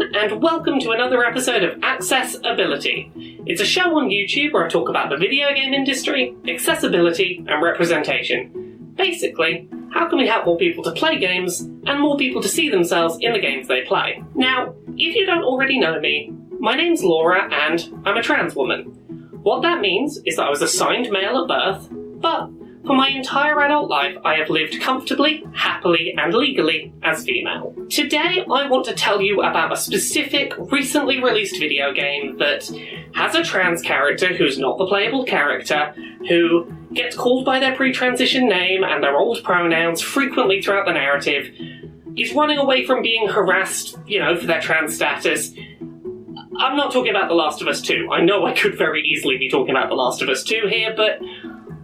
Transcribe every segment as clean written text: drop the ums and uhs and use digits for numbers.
everyone, and welcome to another episode of Access-Ability. It's a show on YouTube where I talk about the video game industry, accessibility, and representation. Basically, how can we help more people to play games, and more people to see themselves in the games they play? Now, if you don't already know me, my name's Laura, and I'm a trans woman. What that means is that I was assigned male at birth, but for my entire adult life, I have lived comfortably, happily, and legally as female. Today, I want to tell you about a specific, recently released video game that has a trans character who's not the playable character, who gets called by their pre-transition name and their old pronouns frequently throughout the narrative, is running away from being harassed, for their trans status. I'm not talking about The Last of Us 2. I know I could very easily be talking about The Last of Us 2 here, but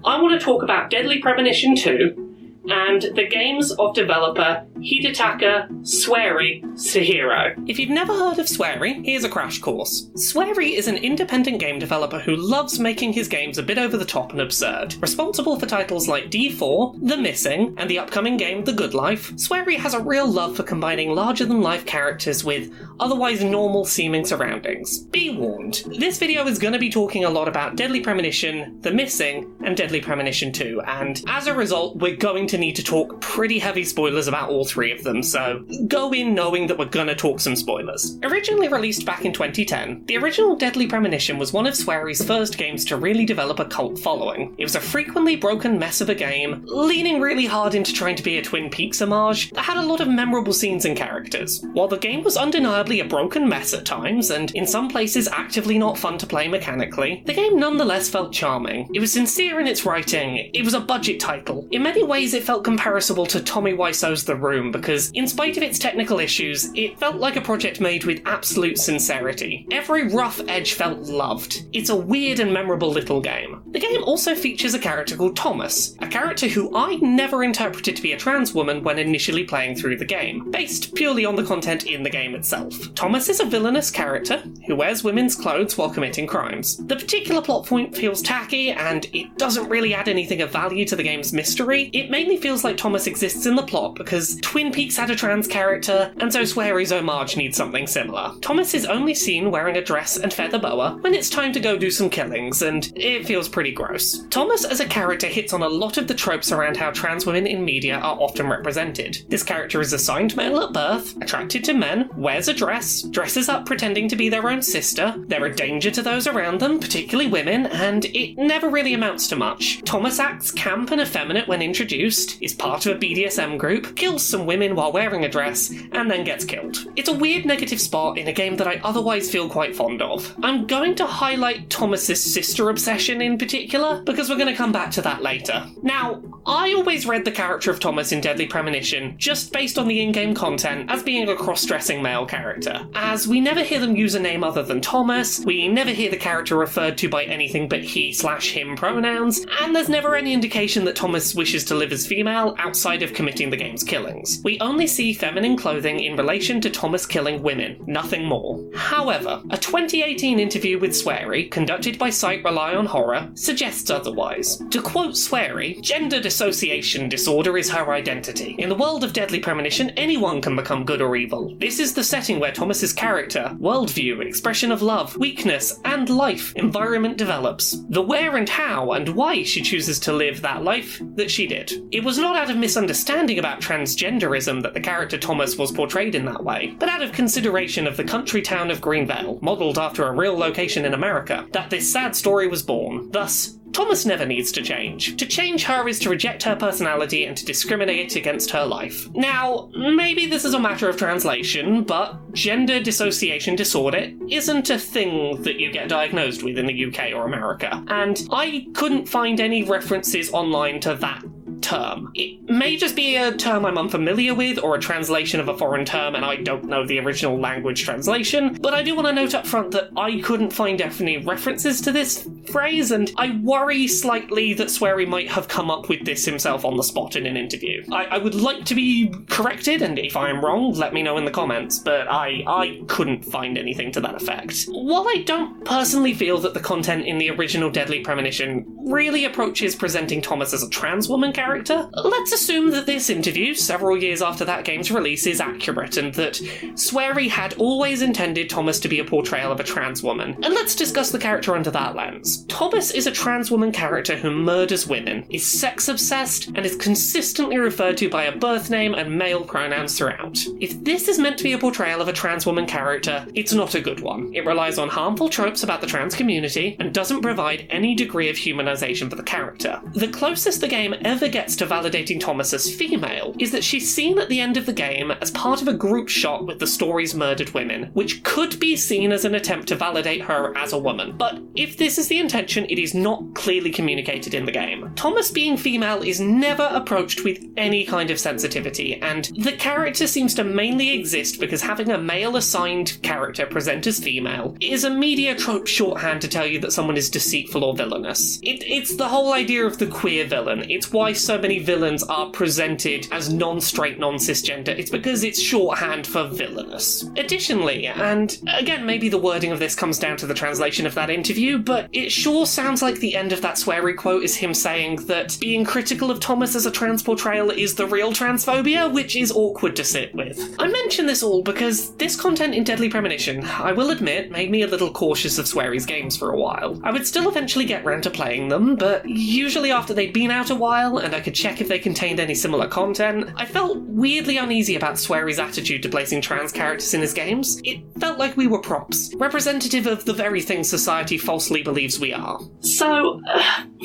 I want to talk about Deadly Premonition 2 and the games of developer Hidetaka Swery Sahiro. If you've never heard of Swery, here's a crash course. Swery is an independent game developer who loves making his games a bit over the top and absurd. Responsible for titles like D4, The Missing, and the upcoming game The Good Life, Swery has a real love for combining larger-than-life characters with otherwise normal-seeming surroundings. Be warned, this video is going to be talking a lot about Deadly Premonition, The Missing, and Deadly Premonition 2, and as a result, we're going to need to talk pretty heavy spoilers about all three of them, so go in knowing that we're gonna talk some spoilers. Originally released back in 2010, the original Deadly Premonition was one of Swery's first games to really develop a cult following. It was a frequently broken mess of a game, leaning really hard into trying to be a Twin Peaks homage, that had a lot of memorable scenes and characters. While the game was undeniably a broken mess at times, and in some places actively not fun to play mechanically, the game nonetheless felt charming. It was sincere in its writing, it was a budget title. In many ways it felt comparable to Tommy Wiseau's The Room, because in spite of its technical issues, it felt like a project made with absolute sincerity. Every rough edge felt loved. It's a weird and memorable little game. The game also features a character called Thomas, a character who I never interpreted to be a trans woman when initially playing through the game, based purely on the content in the game itself. Thomas is a villainous character who wears women's clothes while committing crimes. The particular plot point feels tacky, and it doesn't really add anything of value to the game's mystery. It mainly feels like Thomas exists in the plot because Twin Peaks had a trans character, and so Swery's homage needs something similar. Thomas is only seen wearing a dress and feather boa when it's time to go do some killings, and it feels pretty gross. Thomas as a character hits on a lot of the tropes around how trans women in media are often represented. This character is assigned male at birth, attracted to men, wears a dress, dresses up pretending to be their own sister, they're a danger to those around them, particularly women, and it never really amounts to much. Thomas acts camp and effeminate when introduced, is part of a BDSM group, kills some women while wearing a dress, and then gets killed. It's a weird negative spot in a game that I otherwise feel quite fond of. I'm going to highlight Thomas's sister obsession in particular, because we're going to come back to that later. Now, I always read the character of Thomas in Deadly Premonition, just based on the in-game content, as being a cross-dressing male character. As we never hear them use a name other than Thomas, we never hear the character referred to by anything but he/him pronouns, and there's never any indication that Thomas wishes to live as female outside of committing the game's killings. We only see feminine clothing in relation to Thomas killing women, nothing more. However, a 2018 interview with Swery, conducted by site Rely on Horror, suggests otherwise. To quote Swery, gender dissociation disorder is her identity. In the world of Deadly Premonition, anyone can become good or evil. This is the setting where Thomas's character, worldview, expression of love, weakness, and life environment develops. The where and how and why she chooses to live that life that she did. It was not out of misunderstanding about transgender that the character Thomas was portrayed in that way, but out of consideration of the country town of Greenvale, modelled after a real location in America, that this sad story was born. Thus, Thomas never needs to change. To change her is to reject her personality and to discriminate against her life. Now, maybe this is a matter of translation, but gender dissociation disorder isn't a thing that you get diagnosed with in the UK or America, and I couldn't find any references online to that term. It may just be a term I'm unfamiliar with, or a translation of a foreign term and I don't know the original language translation, but I do want to note up front that I couldn't find any references to this phrase, and I worry slightly that Swery might have come up with this himself on the spot in an interview. I would like to be corrected, and if I am wrong, let me know in the comments, but I couldn't find anything to that effect. While I don't personally feel that the content in the original Deadly Premonition really approaches presenting Thomas as a trans woman character, character. Let's assume that this interview, several years after that game's release, is accurate and that Swery had always intended Thomas to be a portrayal of a trans woman. And let's discuss the character under that lens. Thomas is a trans woman character who murders women, is sex-obsessed, and is consistently referred to by a birth name and male pronouns throughout. If this is meant to be a portrayal of a trans woman character, it's not a good one. It relies on harmful tropes about the trans community and doesn't provide any degree of humanization for the character. The closest the game ever gets to validating Thomas as female is that she's seen at the end of the game as part of a group shot with the story's murdered women, which could be seen as an attempt to validate her as a woman. But if this is the intention, it is not clearly communicated in the game. Thomas being female is never approached with any kind of sensitivity, and the character seems to mainly exist because having a male-assigned character present as female is a media trope shorthand to tell you that someone is deceitful or villainous. It's the whole idea of the queer villain. It's why so many villains are presented as non-straight, non-cisgender. It's because it's shorthand for villainous. Additionally, and again, maybe the wording of this comes down to the translation of that interview, but it sure sounds like the end of that Swery quote is him saying that being critical of Thomas as a trans portrayal is the real transphobia, which is awkward to sit with. I mention this all because this content in Deadly Premonition, I will admit, made me a little cautious of Swery's games for a while. I would still eventually get round to playing them, but usually after they'd been out a while and I could check if they contained any similar content, I felt weirdly uneasy about Swery's attitude to placing trans characters in his games. It felt like we were props, representative of the very thing society falsely believes we are. So,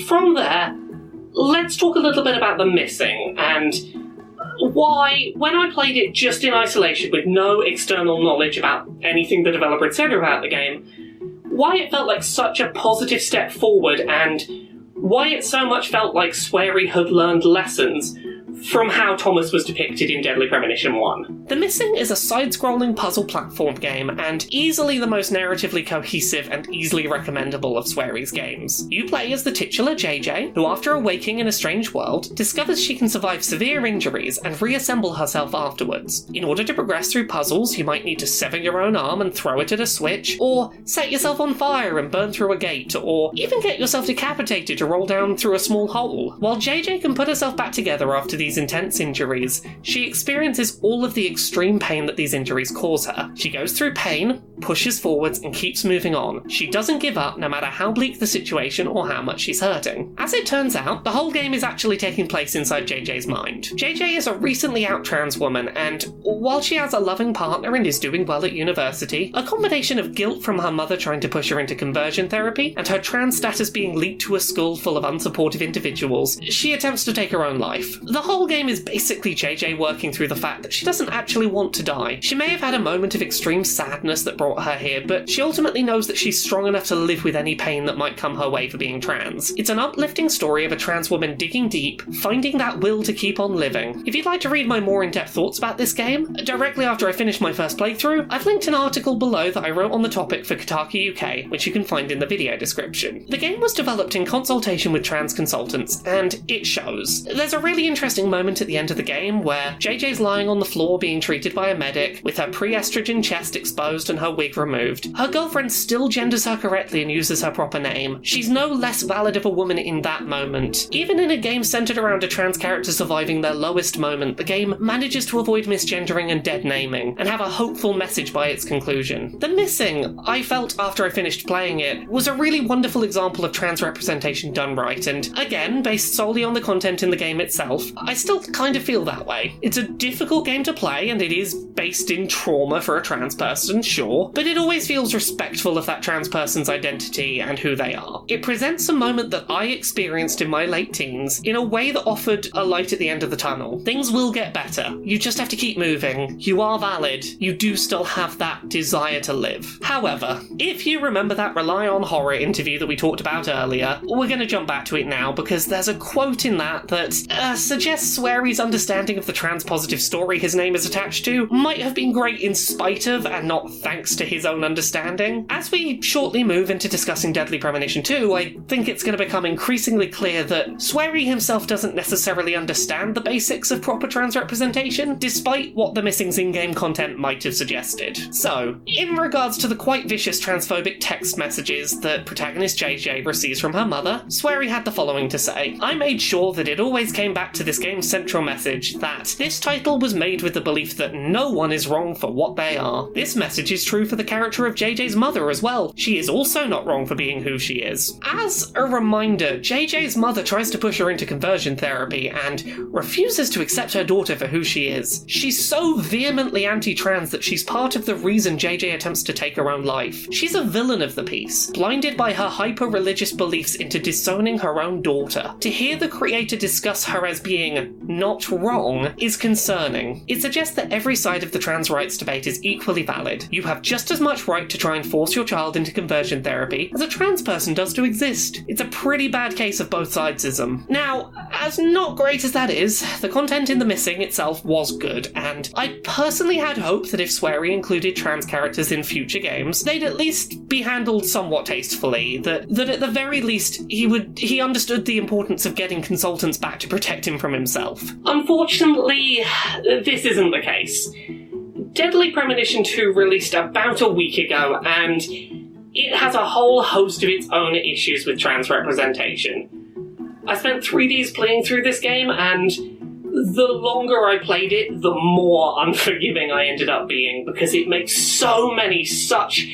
from there, let's talk a little bit about The Missing and why, when I played it just in isolation with no external knowledge about anything the developer had said about the game, why it felt like such a positive step forward and why it so much felt like Swery had learned lessons from how Thomas was depicted in Deadly Premonition 1. The Missing is a side-scrolling puzzle platform game and easily the most narratively cohesive and easily recommendable of Swery's games. You play as the titular JJ, who after awaking in a strange world, discovers she can survive severe injuries and reassemble herself afterwards. In order to progress through puzzles, you might need to sever your own arm and throw it at a switch, or set yourself on fire and burn through a gate, or even get yourself decapitated to roll down through a small hole. While JJ can put herself back together after these intense injuries, she experiences all of the extreme pain that these injuries cause her. She goes through pain, pushes forwards, and keeps moving on. She doesn't give up, no matter how bleak the situation or how much she's hurting. As it turns out, the whole game is actually taking place inside JJ's mind. JJ is a recently out trans woman, and while she has a loving partner and is doing well at university, a combination of guilt from her mother trying to push her into conversion therapy, and her trans status being leaked to a school full of unsupportive individuals, she attempts to take her own life. The whole game is basically JJ working through the fact that she doesn't actually want to die. She may have had a moment of extreme sadness that brought her here, but she ultimately knows that she's strong enough to live with any pain that might come her way for being trans. It's an uplifting story of a trans woman digging deep, finding that will to keep on living. If you'd like to read my more in-depth thoughts about this game, directly after I finish my first playthrough, I've linked an article below that I wrote on the topic for Kotaku UK, which you can find in the video description. The game was developed in consultation with trans consultants, and it shows. There's a really interesting moment at the end of the game where JJ's lying on the floor being treated by a medic with her pre-estrogen chest exposed and her wig removed. Her girlfriend still genders her correctly and uses her proper name. She's no less valid of a woman in that moment. Even in a game centered around a trans character surviving their lowest moment, the game manages to avoid misgendering and dead naming and have a hopeful message by its conclusion. The Missing, I felt after I finished playing it, was a really wonderful example of trans representation done right, and again, based solely on the content in the game itself, I still kind of feel that way. It's a difficult game to play, and it is based in trauma for a trans person, sure, but it always feels respectful of that trans person's identity and who they are. It presents a moment that I experienced in my late teens in a way that offered a light at the end of the tunnel. Things will get better. You just have to keep moving. You are valid. You do still have that desire to live. However, if you remember that Rely on Horror interview that we talked about earlier, we're going to jump back to it now because there's a quote in that suggests Swery's understanding of the trans positive story his name is attached to might have been great in spite of and not thanks best to his own understanding. As we shortly move into discussing Deadly Premonition 2, I think it's going to become increasingly clear that Swery himself doesn't necessarily understand the basics of proper trans representation, despite what The Missing's in-game content might have suggested. So, in regards to the quite vicious transphobic text messages that protagonist JJ receives from her mother, Swery had the following to say. I made sure that it always came back to this game's central message that this title was made with the belief that no one is wrong for what they are. This message is true for the character of JJ's mother as well. She is also not wrong for being who she is. As a reminder, JJ's mother tries to push her into conversion therapy and refuses to accept her daughter for who she is. She's so vehemently anti-trans that she's part of the reason JJ attempts to take her own life. She's a villain of the piece, blinded by her hyper-religious beliefs into disowning her own daughter. To hear the creator discuss her as being not wrong is concerning. It suggests that every side of the trans rights debate is equally valid. You have just as much right to try and force your child into conversion therapy as a trans person does to exist. It's a pretty bad case of both sidesism. Now, as not great as that is, the content in The Missing itself was good, and I personally had hope that if Swery included trans characters in future games, they'd at least be handled somewhat tastefully, that at the very least he understood the importance of getting consultants back to protect him from himself. Unfortunately, this isn't the case. Deadly Premonition 2 released about a week ago, and it has a whole host of its own issues with trans representation. I spent 3 days playing through this game, and the longer I played it, the more unforgiving I ended up being, because it makes so many such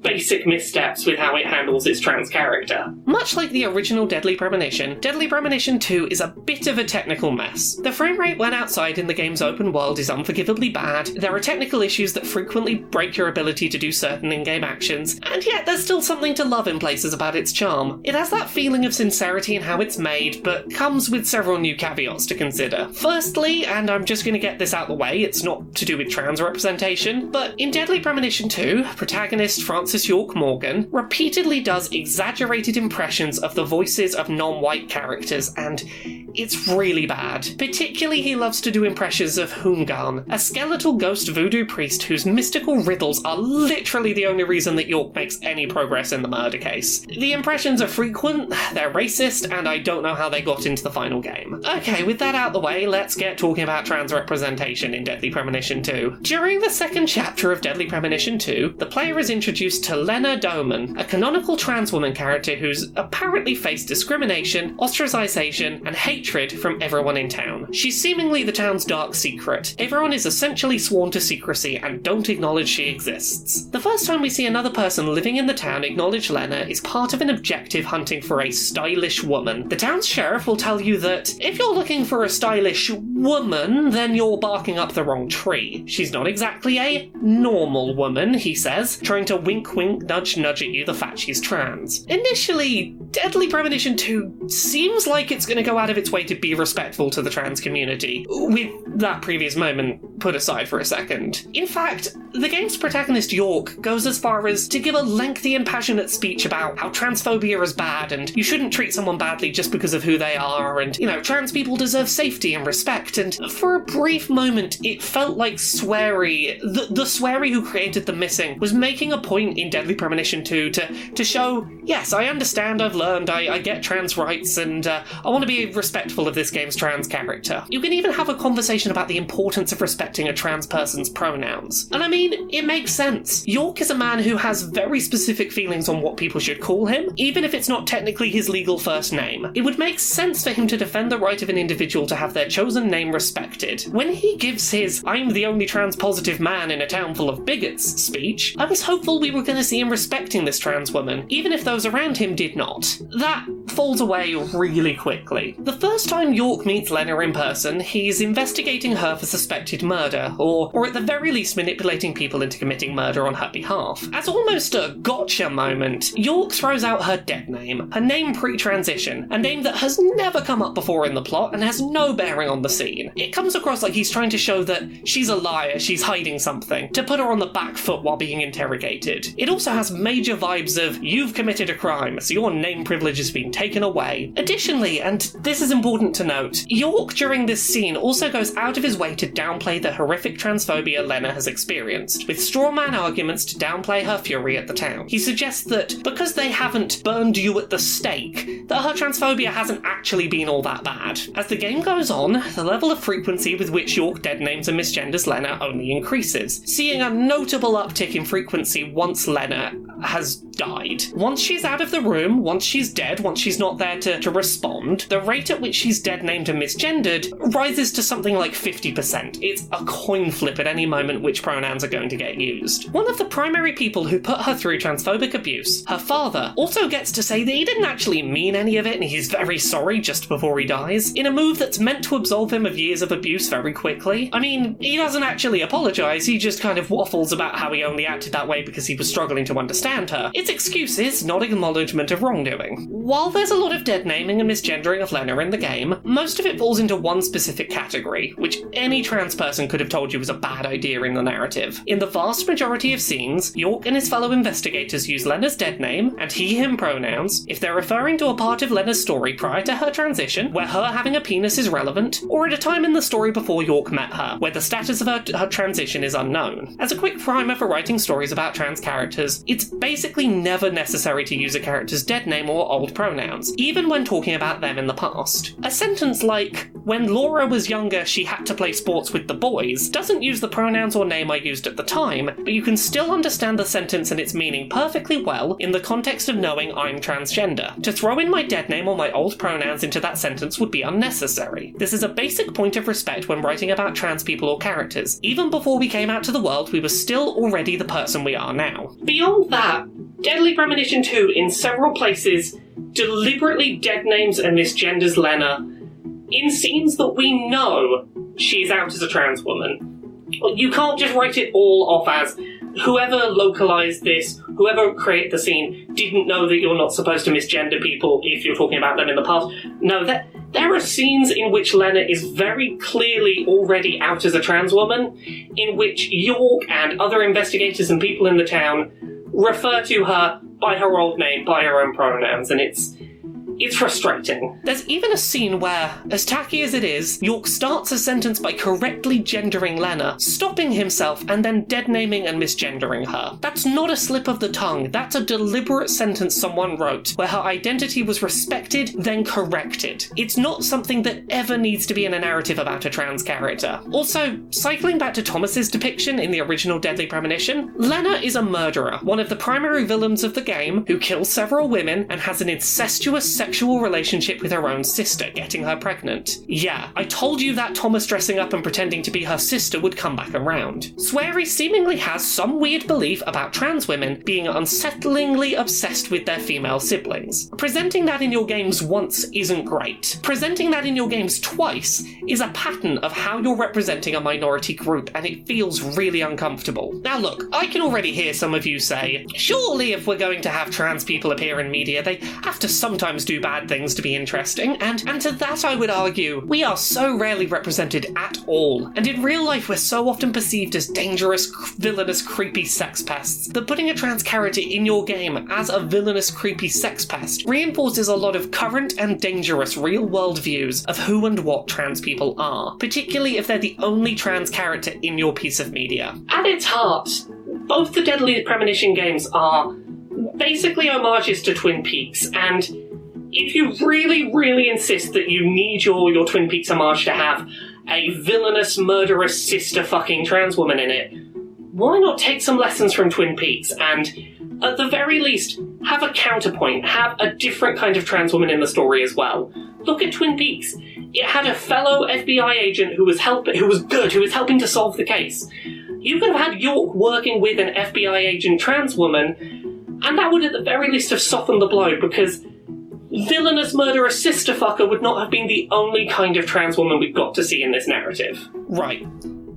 basic missteps with how it handles its trans character. Much like the original Deadly Premonition, Deadly Premonition 2 is a bit of a technical mess. The frame rate when outside in the game's open world is unforgivably bad, there are technical issues that frequently break your ability to do certain in-game actions, and yet there's still something to love in places about its charm. It has that feeling of sincerity in how it's made, but comes with several new caveats to consider. Firstly, and I'm just going to get this out of the way, it's not to do with trans representation, but in Deadly Premonition 2, protagonist Francis York Morgan repeatedly does exaggerated impressions of the voices of non-white characters, and it's really bad. Particularly, he loves to do impressions of Hoongan, a skeletal ghost voodoo priest whose mystical riddles are literally the only reason that York makes any progress in the murder case. The impressions are frequent, they're racist, and I don't know how they got into the final game. Okay, with that out the way, let's get talking about trans representation in Deadly Premonition 2. During the second chapter of Deadly Premonition 2, the player is introduced to Lena Doman, a canonical trans woman character who's apparently faced discrimination, ostracization, and hatred from everyone in town. She's seemingly the town's dark secret. Everyone is essentially sworn to secrecy and don't acknowledge she exists. The first time we see another person living in the town acknowledge Lena is part of an objective hunting for a stylish woman. The town's sheriff will tell you that if you're looking for a stylish woman, then you're barking up the wrong tree. She's not exactly a normal woman, he says, trying to wink, nudge, nudge at you the fact she's trans. Initially, Deadly Premonition 2 seems like it's going to go out of its way to be respectful to the trans community, with that previous moment put aside for a second. In fact, the game's protagonist York goes as far as to give a lengthy and passionate speech about how transphobia is bad and you shouldn't treat someone badly just because of who they are and, trans people deserve safety and respect, and for a brief moment it felt like Swery, the Swery who created The Missing, was making a point in Deadly Premonition 2 to show, yes, I understand, I've learned, I get trans rights, and I want to be respectful of this game's trans character. You can even have a conversation about the importance of respecting a trans person's pronouns. And I mean, it makes sense. York is a man who has very specific feelings on what people should call him, even if it's not technically his legal first name. It would make sense for him to defend the right of an individual to have their chosen name respected. When he gives his I'm the only trans positive man in a town full of bigots speech, I was hopeful we were going to see him respecting this trans woman, even if those around him did not. That falls away really quickly. The first time York meets Lena in person, he's investigating her for suspected murder, or at the very least manipulating people into committing murder on her behalf. As almost a gotcha moment, York throws out her dead name, her name pre-transition, a name that has never come up before in the plot and has no bearing on the scene. It comes across like he's trying to show that she's a liar, she's hiding something, to put her on the back foot while being interrogated. It also has major vibes of you've committed a crime, so your name privilege has been taken away. Additionally, and this is important to note, York during this scene also goes out of his way to downplay the horrific transphobia Lena has experienced, with straw man arguments to downplay her fury at the town. He suggests that because they haven't burned you at the stake, that her transphobia hasn't actually been all that bad. As the game goes on, the level of frequency with which York dead names and misgenders Lena only increases, seeing a notable uptick in frequency once Lena has died. Once she's out of the room, once she's dead, once she's not there to respond, the rate at which she's dead named and misgendered rises to something like 50%. It's a coin flip at any moment which pronouns are going to get used. One of the primary people who put her through transphobic abuse, her father, also gets to say that he didn't actually mean any of it and he's very sorry just before he dies, in a move that's meant to absolve him of years of abuse very quickly. I mean, he doesn't actually apologise, he just kind of waffles about how he only acted that way because he was struggling to understand her. It's excuses, not acknowledgement of wrongdoing. While there's a lot of dead naming and misgendering of Lena in the game, most of it falls into one specific category, which any trans person could have told you was a bad idea in the narrative. In the vast majority of scenes, York and his fellow investigators use Lena's dead name and he/him pronouns if they're referring to a part of Lena's story prior to her transition, where her having a penis is relevant, or at a time in the story before York met her, where the status of her transition is unknown. As a quick primer for writing stories about trans characters, it's basically never necessary to use a character's dead name or old pronouns, even when talking about them in the past. A sentence like, when Laura was younger she had to play sports with the boys, doesn't use the pronouns or name I used at the time, but you can still understand the sentence and its meaning perfectly well in the context of knowing I'm transgender. To throw in my dead name or my old pronouns into that sentence would be unnecessary. This is a basic point of respect when writing about trans people or characters. Even before we came out to the world, we were still already the person we are now. Beyond that, Deadly Premonition 2 in several places deliberately dead names and misgenders Lena in scenes that we know she's out as a trans woman. You can't just write it all off as whoever localised this, whoever created the scene, didn't know that you're not supposed to misgender people if you're talking about them in the past. No, there are scenes in which Lena is very clearly already out as a trans woman, in which York and other investigators and people in the town refer to her by her old name, by her own pronouns, and it's frustrating. There's even a scene where, as tacky as it is, York starts a sentence by correctly gendering Lena, stopping himself and then deadnaming and misgendering her. That's not a slip of the tongue, that's a deliberate sentence someone wrote, where her identity was respected, then corrected. It's not something that ever needs to be in a narrative about a trans character. Also, cycling back to Thomas's depiction in the original Deadly Premonition, Lena is a murderer, one of the primary villains of the game, who kills several women and has an incestuous sexual relationship with her own sister, getting her pregnant. Yeah, I told you that Thomas dressing up and pretending to be her sister would come back around. Swery seemingly has some weird belief about trans women being unsettlingly obsessed with their female siblings. Presenting that in your games once isn't great. Presenting that in your games twice is a pattern of how you're representing a minority group, and it feels really uncomfortable. Now look, I can already hear some of you say, surely if we're going to have trans people appear in media, they have to sometimes do bad things to be interesting, and to that I would argue, we are so rarely represented at all, and in real life we're so often perceived as dangerous, villainous, creepy sex pests, that putting a trans character in your game as a villainous, creepy sex pest reinforces a lot of current and dangerous real-world views of who and what trans people are, particularly if they're the only trans character in your piece of media. At its heart, both the Deadly Premonition games are basically homages to Twin Peaks, and if you really, really insist that you need your Twin Peaks homage to have a villainous, murderous, sister-fucking trans woman in it, why not take some lessons from Twin Peaks and, at the very least, have a counterpoint, have a different kind of trans woman in the story as well. Look at Twin Peaks. It had a fellow FBI agent who was helping to solve the case. You could have had York working with an FBI agent trans woman, and that would at the very least have softened the blow, because villainous murderous sisterfucker would not have been the only kind of trans woman we've got to see in this narrative. Right.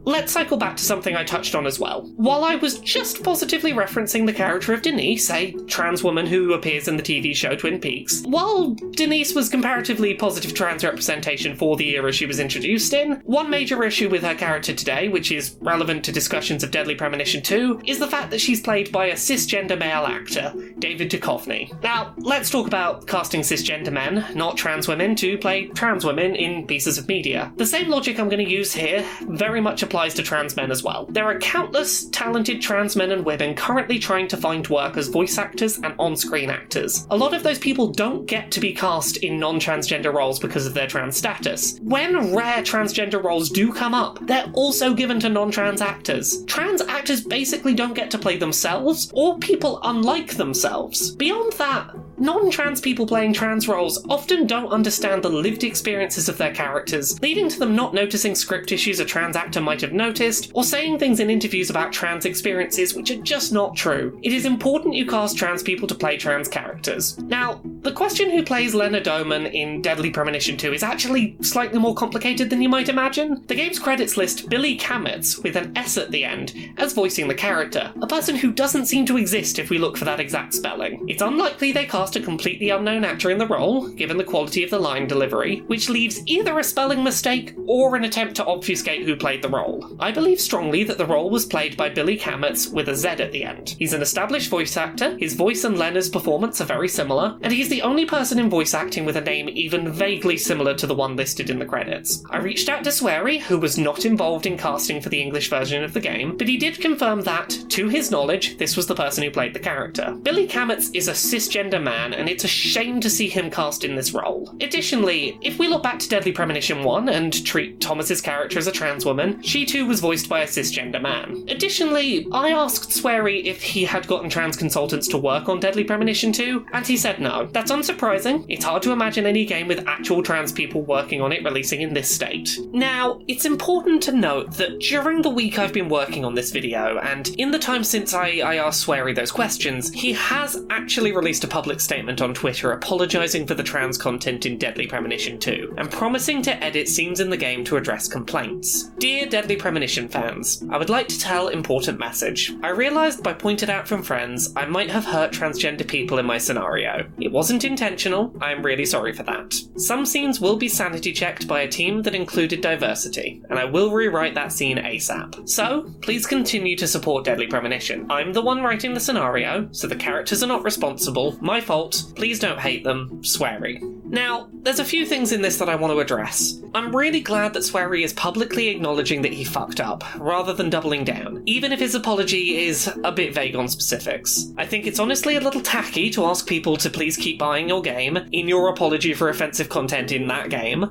let's cycle back to something I touched on as well. While I was just positively referencing the character of Denise, a trans woman who appears in the TV show Twin Peaks, while Denise was comparatively positive trans representation for the era she was introduced in, one major issue with her character today, which is relevant to discussions of Deadly Premonition 2, is the fact that she's played by a cisgender male actor, David Duchovny. Now, let's talk about casting cisgender men, not trans women, to play trans women in pieces of media. The same logic I'm going to use here very much applies to trans men as well. There are countless talented trans men and women currently trying to find work as voice actors and on-screen actors. A lot of those people don't get to be cast in non-transgender roles because of their trans status. When rare transgender roles do come up, they're also given to non-trans actors. Trans actors basically don't get to play themselves or people unlike themselves. Beyond that, non-trans people playing trans roles often don't understand the lived experiences of their characters, leading to them not noticing script issues a trans actor might have noticed, or saying things in interviews about trans experiences which are just not true. It is important you cast trans people to play trans characters. Now, the question who plays Lena Doman in Deadly Premonition 2 is actually slightly more complicated than you might imagine. The game's credits list Billy Kametz, with an S at the end, as voicing the character, a person who doesn't seem to exist if we look for that exact spelling. It's unlikely they cast a completely unknown actor in the role, given the quality of the line delivery, which leaves either a spelling mistake or an attempt to obfuscate who played the role. I believe strongly that the role was played by Billy Kametz with a Z at the end. He's an established voice actor, his voice and Lena's performance are very similar, and he's the only person in voice acting with a name even vaguely similar to the one listed in the credits. I reached out to Swery, who was not involved in casting for the English version of the game, but he did confirm that, to his knowledge, this was the person who played the character. Billy Kametz is a cisgender man, and it's a shame to see him cast in this role. Additionally, if we look back to Deadly Premonition 1 and treat Thomas's character as a trans woman, she too was voiced by a cisgender man. Additionally, I asked Swery if he had gotten trans consultants to work on Deadly Premonition 2, and he said no. That's unsurprising. It's hard to imagine any game with actual trans people working on it releasing in this state. Now, it's important to note that during the week I've been working on this video, and in the time since I asked Swery those questions, he has actually released a public statement on Twitter apologising for the trans content in Deadly Premonition 2, and promising to edit scenes in the game to address complaints. Dear Deadly Premonition fans, I would like to tell important message. I realised by pointed out from friends, I might have hurt transgender people in my scenario. It wasn't intentional, I am really sorry for that. Some scenes will be sanity checked by a team that included diversity, and I will rewrite that scene ASAP. So, please continue to support Deadly Premonition. I'm the one writing the scenario, so the characters are not responsible. My fault. Please don't hate them. Swery. Now, there's a few things in this that I want to address. I'm really glad that Swery is publicly acknowledging that he fucked up, rather than doubling down, even if his apology is a bit vague on specifics. I think it's honestly a little tacky to ask people to please keep buying your game in your apology for offensive content in that game.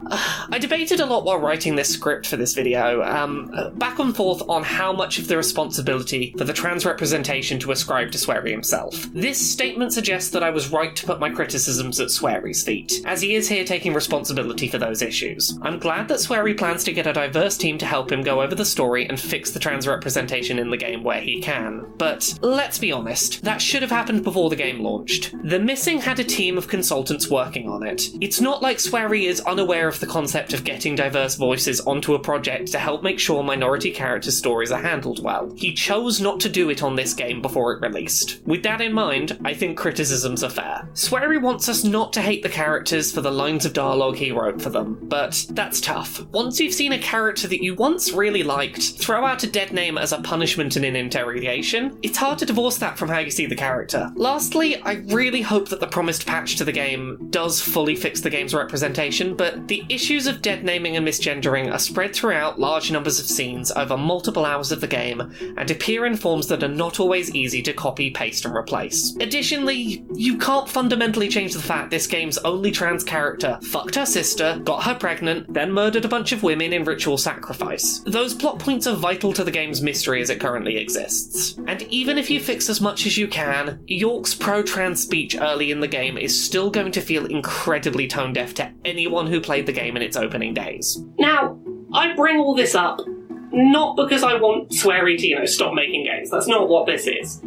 I debated a lot while writing this script for this video, back and forth on how much of the responsibility for the trans representation to ascribe to Swery himself. This statement suggests that I was right to put my criticisms at Swery's feet, as he is here taking responsibility for those issues. I'm glad that Swery plans to get a diverse team to help him go over the story and fix the trans representation in the game where he can. But let's be honest, that should have happened before the game launched. The Missing had a team of consultants working on it. It's not like Swery is unaware of the concept of getting diverse voices onto a project to help make sure minority character stories are handled well. He chose not to do it on this game before it released. With that in mind, I think criticisms are fair. Swery wants us not to hate the characters for the lines of dialogue he wrote for them, but that's tough. Once you've seen a character that you once really liked throw out a dead name as a punishment in an interrogation, it's hard to divorce that from how you see the character. Lastly, I really hope that the promised patch to the game does fully fix the game's representation, but the issues of dead naming and misgendering are spread throughout large numbers of scenes over multiple hours of the game, and appear in forms that are not always easy to copy, paste, and replace. Additionally, you can't fundamentally change the fact this game's only trans character fucked her sister, got her pregnant, then murdered a bunch of women in ritual sacrifice. Those plot points are vital to the game's mystery as it currently exists. And even if you fix as much as you can, York's pro-trans speech early in the game is still going to feel incredibly tone-deaf to anyone who played the game in its opening days. Now, I bring all this up not because I want Swery to, stop making games. That's not what this is.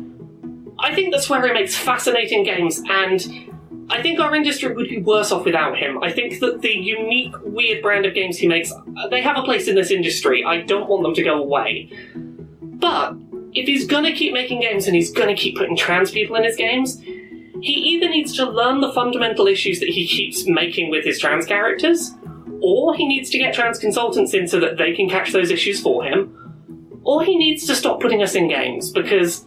I think that Swery makes fascinating games, and I think our industry would be worse off without him. I think that the unique, weird brand of games he makes, they have a place in this industry. I don't want them to go away. But if he's gonna keep making games and he's gonna keep putting trans people in his games, he either needs to learn the fundamental issues that he keeps making with his trans characters, or he needs to get trans consultants in so that they can catch those issues for him, or he needs to stop putting us in games, because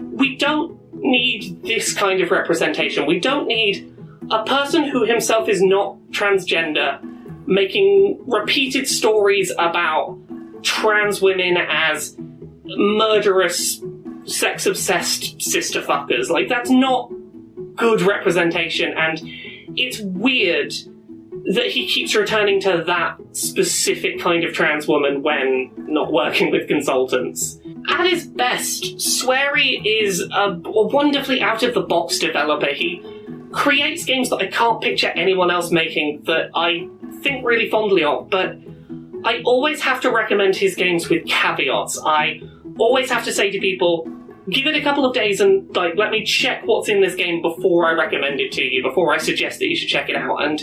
we don't need this kind of representation. We don't need a person who himself is not transgender making repeated stories about trans women as murderous, sex-obsessed sister fuckers. Like, that's not good representation, and it's weird that he keeps returning to that specific kind of trans woman when not working with consultants. At his best, Swery is a wonderfully out-of-the-box developer. He creates games that I can't picture anyone else making, that I think really fondly of, but I always have to recommend his games with caveats. I always have to say to people, give it a couple of days and, like, let me check what's in this game before I recommend it to you, before I suggest that you should check it out. And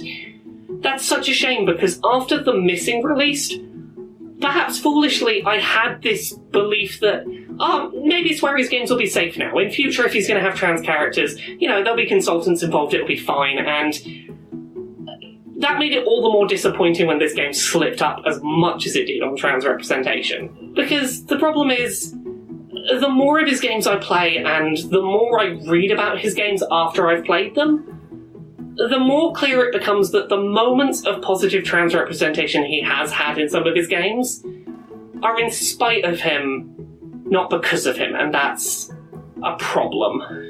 that's such a shame, because after The Missing released, perhaps foolishly, I had this belief that, maybe Swery's games will be safe now. In future, if he's going to have trans characters, you know, there'll be consultants involved, it'll be fine. And that made it all the more disappointing when this game slipped up as much as it did on trans representation. Because the problem is, the more of his games I play and the more I read about his games after I've played them, the more clear it becomes that the moments of positive trans representation he has had in some of his games are in spite of him, not because of him, and that's a problem.